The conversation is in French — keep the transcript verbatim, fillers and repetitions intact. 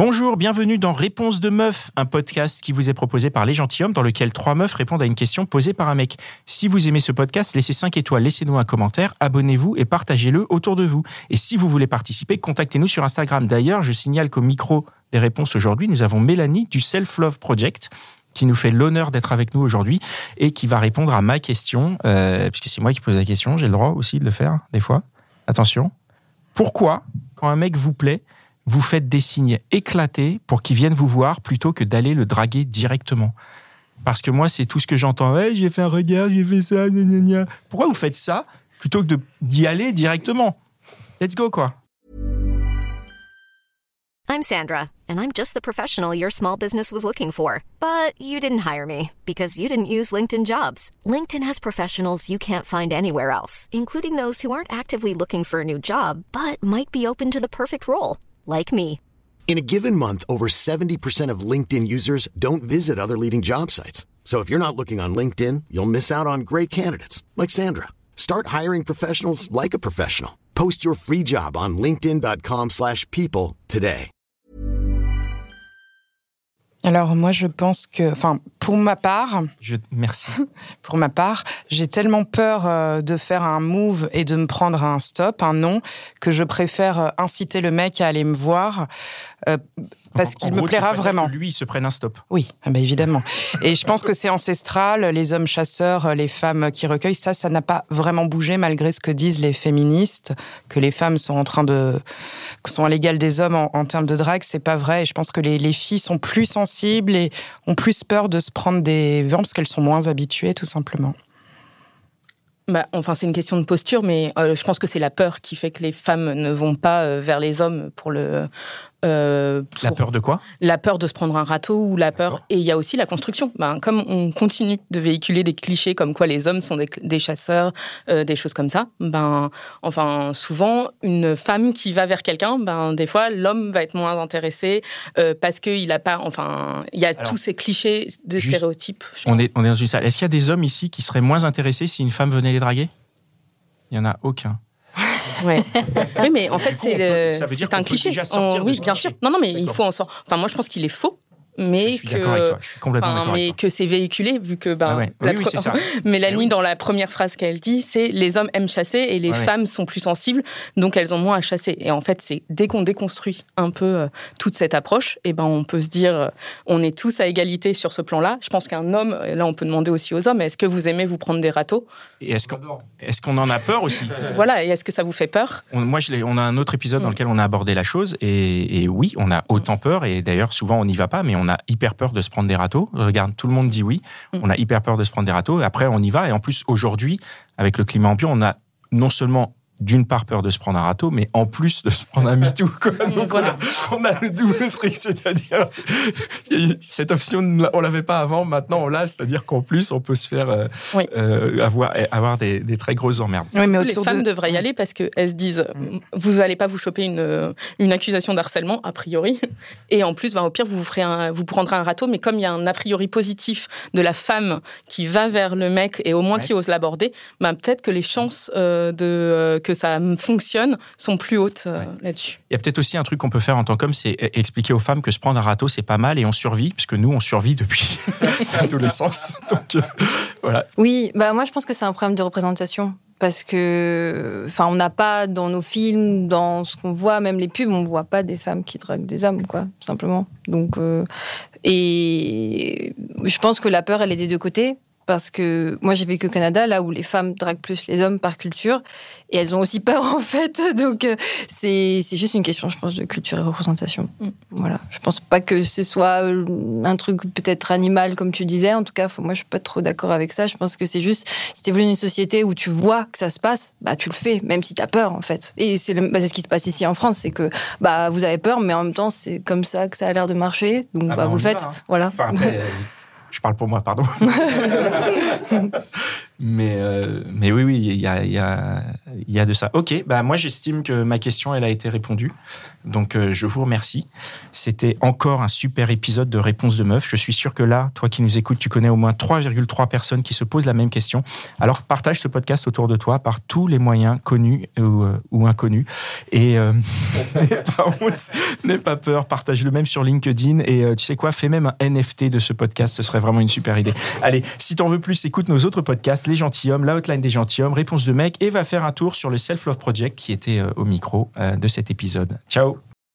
Bonjour, bienvenue dans Réponses de meufs, un podcast qui vous est proposé par Les Gentilshommes, dans lequel trois meufs répondent à une question posée par un mec. Si vous aimez ce podcast, laissez cinq étoiles, laissez-nous un commentaire, abonnez-vous et partagez-le autour de vous. Et si vous voulez participer, contactez-nous sur Instagram. D'ailleurs, je signale qu'au micro des réponses aujourd'hui, nous avons Mélanie du Self Love Project, qui nous fait l'honneur d'être avec nous aujourd'hui et qui va répondre à ma question, euh, puisque c'est moi qui pose la question, j'ai le droit aussi de le faire, des fois. Attention. Pourquoi, quand un mec vous plaît, vous faites des signes éclatés pour qu'il vienne vous voir plutôt que d'aller le draguer directement? Parce que moi, c'est tout ce que j'entends. Hey, j'ai fait un regard, j'ai fait ça, gna gna gna. Pourquoi vous faites ça plutôt que de, d'y aller directement? Let's go, quoi. I'm Sandra, and I'm just the professional your small business was looking for. But you didn't hire me because you didn't use LinkedIn Jobs. LinkedIn has professionals you can't find anywhere else, including those who aren't actively looking for a new job, but might be open to the perfect role. Like me. In a given month, over seventy percent of LinkedIn users don't visit other leading job sites. So if you're not looking on LinkedIn, you'll miss out on great candidates like Sandra. Start hiring professionals like a professional. Post your free job on linkedin dot com slash people today. Alors moi je pense que, enfin pour ma part, je... merci. Pour ma part, j'ai tellement peur de faire un move et de me prendre un stop, un non, que je préfère inciter le mec à aller me voir euh, parce en, qu'il en me gros, plaira vraiment. Que lui il se prenne un stop. Oui, ben évidemment. Et je pense que c'est ancestral, les hommes chasseurs, les femmes qui recueillent, ça, ça n'a pas vraiment bougé malgré ce que disent les féministes, que les femmes sont en train de, sont à l'égal des hommes en, en termes de drague, c'est pas vrai. Et je pense que les, les filles sont plus sensibles et ont plus peur de se prendre des vents parce qu'elles sont moins habituées, tout simplement. Bah, enfin, c'est une question de posture, mais euh, je pense que c'est la peur qui fait que les femmes ne vont pas euh, vers les hommes pour le... Euh, pour la peur de quoi ? La peur de se prendre un râteau ou la D'accord. peur... Et il y a aussi la construction. Ben, comme on continue de véhiculer des clichés comme quoi les hommes sont des, des chasseurs, euh, des choses comme ça, ben, enfin, souvent, une femme qui va vers quelqu'un, ben, des fois, l'homme va être moins intéressé euh, parce qu'il n'a pas... Enfin, il y a Alors, tous ces clichés de juste, stéréotypes. On est, on est dans une salle. Est-ce qu'il y a des hommes ici qui seraient moins intéressés si une femme venait les draguer ? Il n'y en a aucun. Ouais. Oui, mais en fait, coup, c'est, peut, ça veut c'est dire un cliché. On, oui, bien sûr. Non, non, mais d'accord. Il faut en sortir. Enfin, moi, je pense qu'il est faux, mais je suis que, avec toi. Je suis complètement enfin, mais avec toi. Que c'est véhiculé, vu que ben, ah ouais. la oui, pre... oui, Mélanie, oui. dans la première phrase qu'elle dit, c'est les hommes aiment chasser et les ah ouais. femmes sont plus sensibles, donc elles ont moins à chasser. Et en fait, c'est dès qu'on déconstruit un peu euh, toute cette approche, et ben, on peut se dire, euh, on est tous à égalité sur ce plan-là. Je pense qu'un homme, là, on peut demander aussi aux hommes, est-ce que vous aimez vous prendre des râteaux ? Et est-ce qu'on, est-ce qu'on en a peur aussi ? Voilà. Et est-ce que ça vous fait peur ? on, Moi, je l'ai, on a un autre épisode mmh. dans lequel on a abordé la chose, et, et oui, on a autant peur. Et d'ailleurs, souvent, on n'y va pas, mais on On a hyper peur de se prendre des râteaux. Regarde, tout le monde dit oui. Mmh. On a hyper peur de se prendre des râteaux. Et après, on y va. Et en plus, aujourd'hui, avec le climat ambiant, on a non seulement, d'une part, peur de se prendre un râteau, mais en plus de se prendre un MeToo. Donc, voilà. on, a, on a le double truc. C'est-à-dire, cette option, on ne l'avait pas avant. Maintenant, on l'a. C'est-à-dire qu'en plus, on peut se faire euh, oui. euh, avoir, avoir des, des très grosses emmerdes. Oui, mais les femmes de... devraient y aller parce qu'elles se disent mmh. vous n'allez pas vous choper une, une accusation de harcèlement, a priori. Et en plus, ben, au pire, vous vous, ferez un, vous prendrez un râteau. Mais comme il y a un a priori positif de la femme qui va vers le mec et au moins ouais. qui ose l'aborder, ben, peut-être que les chances euh, de... Euh, que ça fonctionne, sont plus hautes euh, ouais. là-dessus. Il y a peut-être aussi un truc qu'on peut faire en tant qu'homme, c'est expliquer aux femmes que se prendre un râteau, c'est pas mal et on survit, parce que nous, on survit depuis l'adolescence. Donc, euh, voilà. Oui, bah, moi, je pense que c'est un problème de représentation. Parce que, enfin, on n'a pas dans nos films, dans ce qu'on voit, même les pubs, on ne voit pas des femmes qui draguent des hommes, quoi, simplement. Donc, euh, et je pense que la peur, elle est des deux côtés. Parce que moi, j'ai vécu au Canada, là où les femmes draguent plus les hommes par culture. Et elles ont aussi peur, en fait. Donc, c'est, c'est juste une question, je pense, de culture et représentation. Mm. Voilà. Je pense pas que ce soit un truc peut-être animal, comme tu disais. En tout cas, moi, je suis pas trop d'accord avec ça. Je pense que c'est juste, si t'es voulu une société où tu vois que ça se passe, bah, tu le fais, même si t'as peur, en fait. Et c'est, le, bah, c'est ce qui se passe ici en France. C'est que, bah, vous avez peur, mais en même temps, c'est comme ça que ça a l'air de marcher. Donc, ah bah, bah, vous le faites. Va, hein. Voilà. Enfin, après, euh... Je parle pour moi, pardon. Mais, euh, mais oui, oui, il y a, y, a, y a de ça. OK, bah moi, j'estime que ma question, elle a été répondue. Donc, euh, je vous remercie. C'était encore un super épisode de Réponses de meufs. Je suis sûr que là, toi qui nous écoutes, tu connais au moins trois virgule trois personnes qui se posent la même question. Alors, partage ce podcast autour de toi par tous les moyens connus ou, euh, ou inconnus. Et euh, n'aie pas honte, n'aie pas peur. Partage-le même sur LinkedIn. Et euh, tu sais quoi, fais même un N F T de ce podcast. Ce serait vraiment une super idée. Allez, si t'en veux plus, écoute nos autres podcasts. Les gentilshommes, la hotline des gentilshommes, Réponses de mecs, et va faire un tour sur le Self Love Project qui était euh, au micro euh, de cet épisode. Ciao!